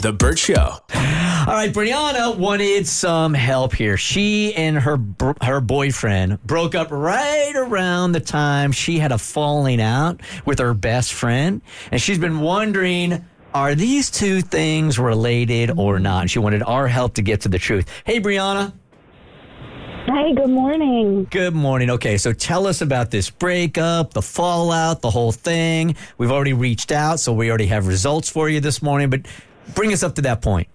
The Bert Show. All right, Brianna wanted some help here. She and her boyfriend broke up right around the time she had a falling out with her best friend. And she's been wondering, are these two things related or not? She wanted our help to get to the truth. Hey, Brianna. Hi, good morning. Good morning. Okay, so tell us about this breakup, the fallout, the whole thing. We've already reached out, so we already have results for you this morning, but bring us up to that point.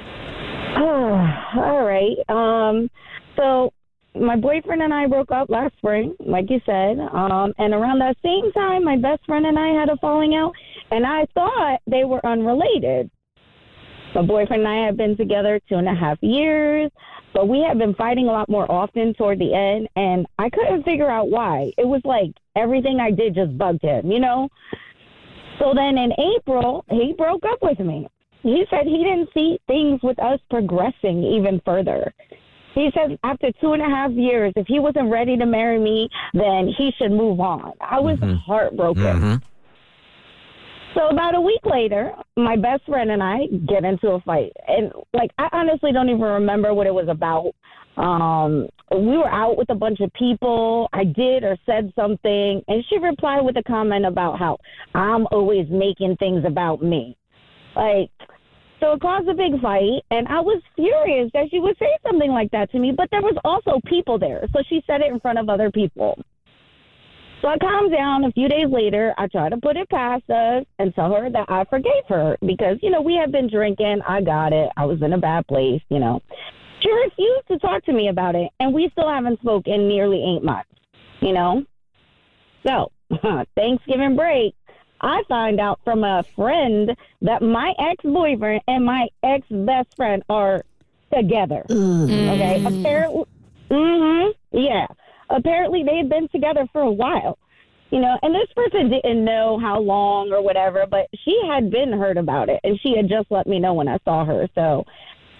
Oh, all right. So my boyfriend and I broke up last spring, like you said. And around that same time, my best friend and I had a falling out, and I thought they were unrelated. My boyfriend and I have been together 2.5 years, but we had been fighting a lot more often toward the end, and I couldn't figure out why. It was like everything I did just bugged him, you know? So then in April, he broke up with me. He said he didn't see things with us progressing even further. He said after 2.5 years, if he wasn't ready to marry me, then he should move on. I was heartbroken. So about a week later, my best friend and I get into a fight. And, like, I honestly don't even remember what it was about. We were out with a bunch of people. I did or said something, and she replied with a comment about how I'm always making things about me. Like, so it caused a big fight, and I was furious that she would say something like that to me, but there was also people there, so she said it in front of other people. So I calmed down. A few days later, I tried to put it past us and tell her that I forgave her because, you know, we had been drinking. I got it. I was in a bad place, you know. She refused to talk to me about it, and we still haven't spoken nearly 8 months, you know? So, Thanksgiving break, I find out from a friend that my ex-boyfriend and my ex-best friend are together, okay? Apparently, apparently they've been together for a while, you know? And this person didn't know how long or whatever, but she had been heard about it, and she had just let me know when I saw her, so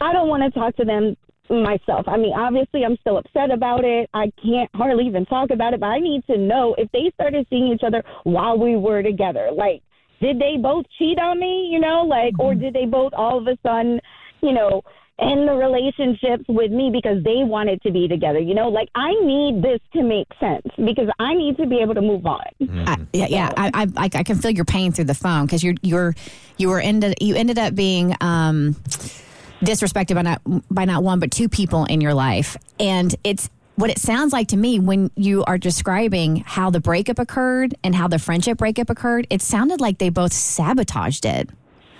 I don't want to talk to them myself. I mean, obviously, I'm still upset about it. I can't hardly even talk about it, but I need to know if they started seeing each other while we were together. Like, did they both cheat on me, you know, like, or did they both all of a sudden, you know, end the relationships with me because they wanted to be together, you know? Like, I need this to make sense because I need to be able to move on. I can feel your pain through the phone because you ended up being disrespected by not one but two people in your life. And it's what it sounds like to me when you are describing how the breakup occurred and how the friendship breakup occurred. It sounded like they both sabotaged it.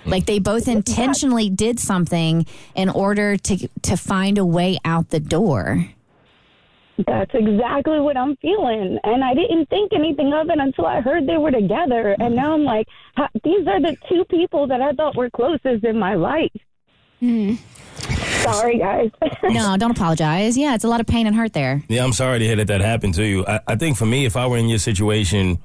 Like they both intentionally did something in order to find a way out the door. That's exactly what I'm feeling. And I didn't think anything of it until I heard they were together. And now I'm like, these are the two people that I thought were closest in my life. Sorry, guys. No, don't apologize. Yeah, it's a lot of pain and hurt there. Yeah, I'm sorry to hear that happened to you. I think for me, if I were in your situation,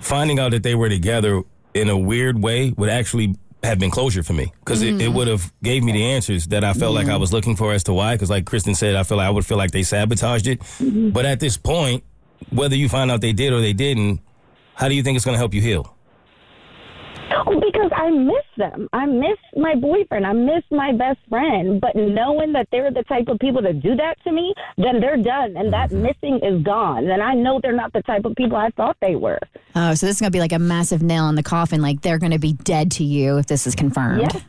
finding out that they were together in a weird way would actually have been closure for me because it would have gave me the answers that I felt like I was looking for as to why. Because like Kristen said, I would feel like they sabotaged it. But at this point, whether you find out they did or they didn't, how do you think it's going to help you heal? Oh, because I miss them. I miss my boyfriend. I miss my best friend. But knowing that they're the type of people that do that to me, then they're done. And that missing is gone. And I know they're not the type of people I thought they were. Oh, so this is going to be like a massive nail in the coffin. Like they're going to be dead to you if this is confirmed. Yes.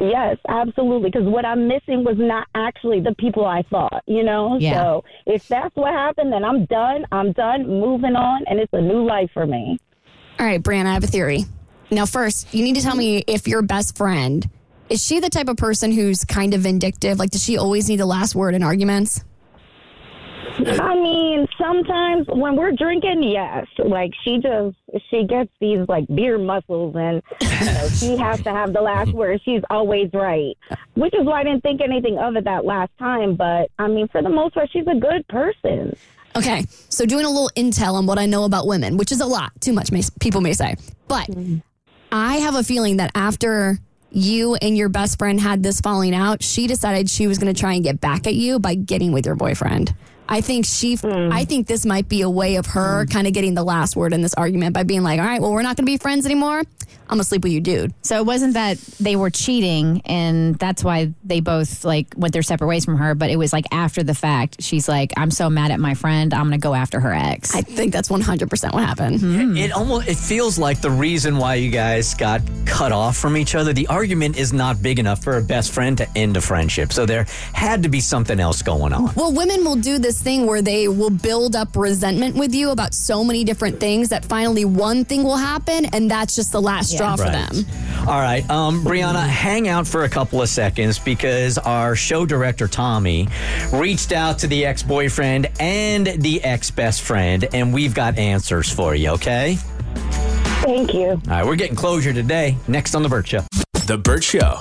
Yes, absolutely. Because what I'm missing was not actually the people I thought, you know? Yeah. So if that's what happened, then I'm done. I'm done, moving on, and it's a new life for me. All right, Brianna, I have a theory. Now, first, you need to tell me if your best friend, is she the type of person who's kind of vindictive? Like, does she always need the last word in arguments? I mean, sometimes when we're drinking, yes. Like, she gets these, like, beer muscles, and you know, she has to have the last word. She's always right, which is why I didn't think anything of it that last time. But, I mean, for the most part, she's a good person. Okay, so doing a little intel on what I know about women, which is a lot, too much, people may say. But I have a feeling that after you and your best friend had this falling out, she decided she was going to try and get back at you by getting with your boyfriend. I think I think this might be a way of her kind of getting the last word in this argument by being like, all right, well, we're not going to be friends anymore. I'm going to sleep with you, dude. So it wasn't that they were cheating and that's why they both like went their separate ways from her. But it was like after the fact, she's like, I'm so mad at my friend. I'm going to go after her ex. I think that's 100% what happened. Mm. It feels like the reason why you guys got cut off from each other. The argument is not big enough for a best friend to end a friendship. So there had to be something else going on. Well, women will do this thing where they will build up resentment with you about so many different things that finally one thing will happen and that's just the last straw for them. All right. Brianna, hang out for a couple of seconds because our show director, Tommy, reached out to the ex-boyfriend and the ex-best friend and we've got answers for you, okay? Thank you. All right. We're getting closure today. Next on The Bert Show. The Bert Show.